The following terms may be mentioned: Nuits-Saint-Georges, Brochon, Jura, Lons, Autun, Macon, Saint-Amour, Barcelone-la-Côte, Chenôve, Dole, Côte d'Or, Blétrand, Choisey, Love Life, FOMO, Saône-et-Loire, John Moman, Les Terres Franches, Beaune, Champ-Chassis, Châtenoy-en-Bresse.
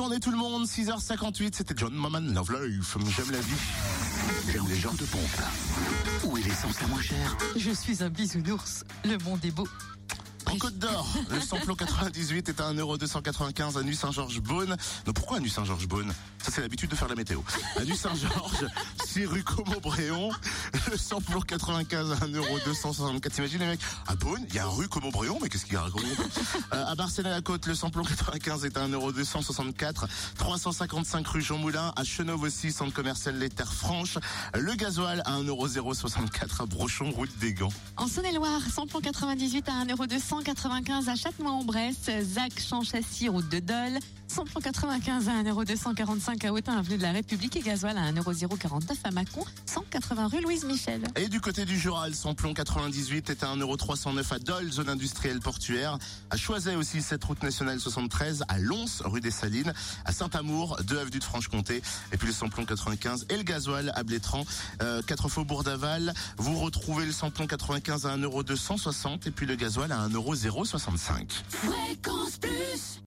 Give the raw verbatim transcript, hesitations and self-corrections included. journée tout le monde, six heures cinquante-huit, c'était John Moman, Love Life, j'aime la vie. J'aime les gens de pompe. Où est l'essence la moins chère? Je suis un bisounours, le monde est beau. En Côte d'Or, le samplon quatre-vingt-dix-huit est à un euro deux cent quatre-vingt-quinze à Nuits-Saint-Georges Beaune. Non, pourquoi à Nuits-Saint-Georges Beaune? Ça, c'est l'habitude de faire la météo. À Nuits-Saint-Georges, six rue Comont-Bréon, le samplon quatre-vingt-quinze à un euro deux cent soixante-quatre. T'imagines, les mecs? À Beaune, il y a rue Comont-Bréon, mais qu'est-ce qu'il y a à Comont? euh, À Barcelone-la-Côte, le samplon quatre-vingt-quinze est à un euro deux cent soixante-quatre. trois cent cinquante-cinq rue John Moulin. À Chenôve aussi, centre commercial Les Terres Franches. Le gasoil à un euro soixante-quatre à Brochon, route des Gants. En Saône-et-Loire, samplon quatre-vingt-dix-huit à un euro deux cent quatre-vingt-quinze à Châtenoy-en-Bresse, Zac, Champ-Chassis, route de Dole. Samplon quatre-vingt-quinze à un euro deux cent quarante-cinq à Autun, avenue de la République, et gasoil à un euro quarante-neuf à Macon, cent quatre-vingts rue Louise Michel. Et du côté du Jura, le samplon quatre-vingt-dix-huit est à un euro trois cent neuf à Dole, zone industrielle portuaire. À Choisey aussi, cette route nationale soixante-treize, à Lons, rue des Salines, à Saint-Amour, deux avenue de Franche-Comté, et puis le samplon quatre-vingt-quinze et le gasoil à Blétrand, euh, quatre faubourg d'Aval. Vous retrouvez le samplon quatre-vingt-quinze à un euro deux cent soixante et puis le gasoil à un euro soixante-cinq. Fréquence Plus.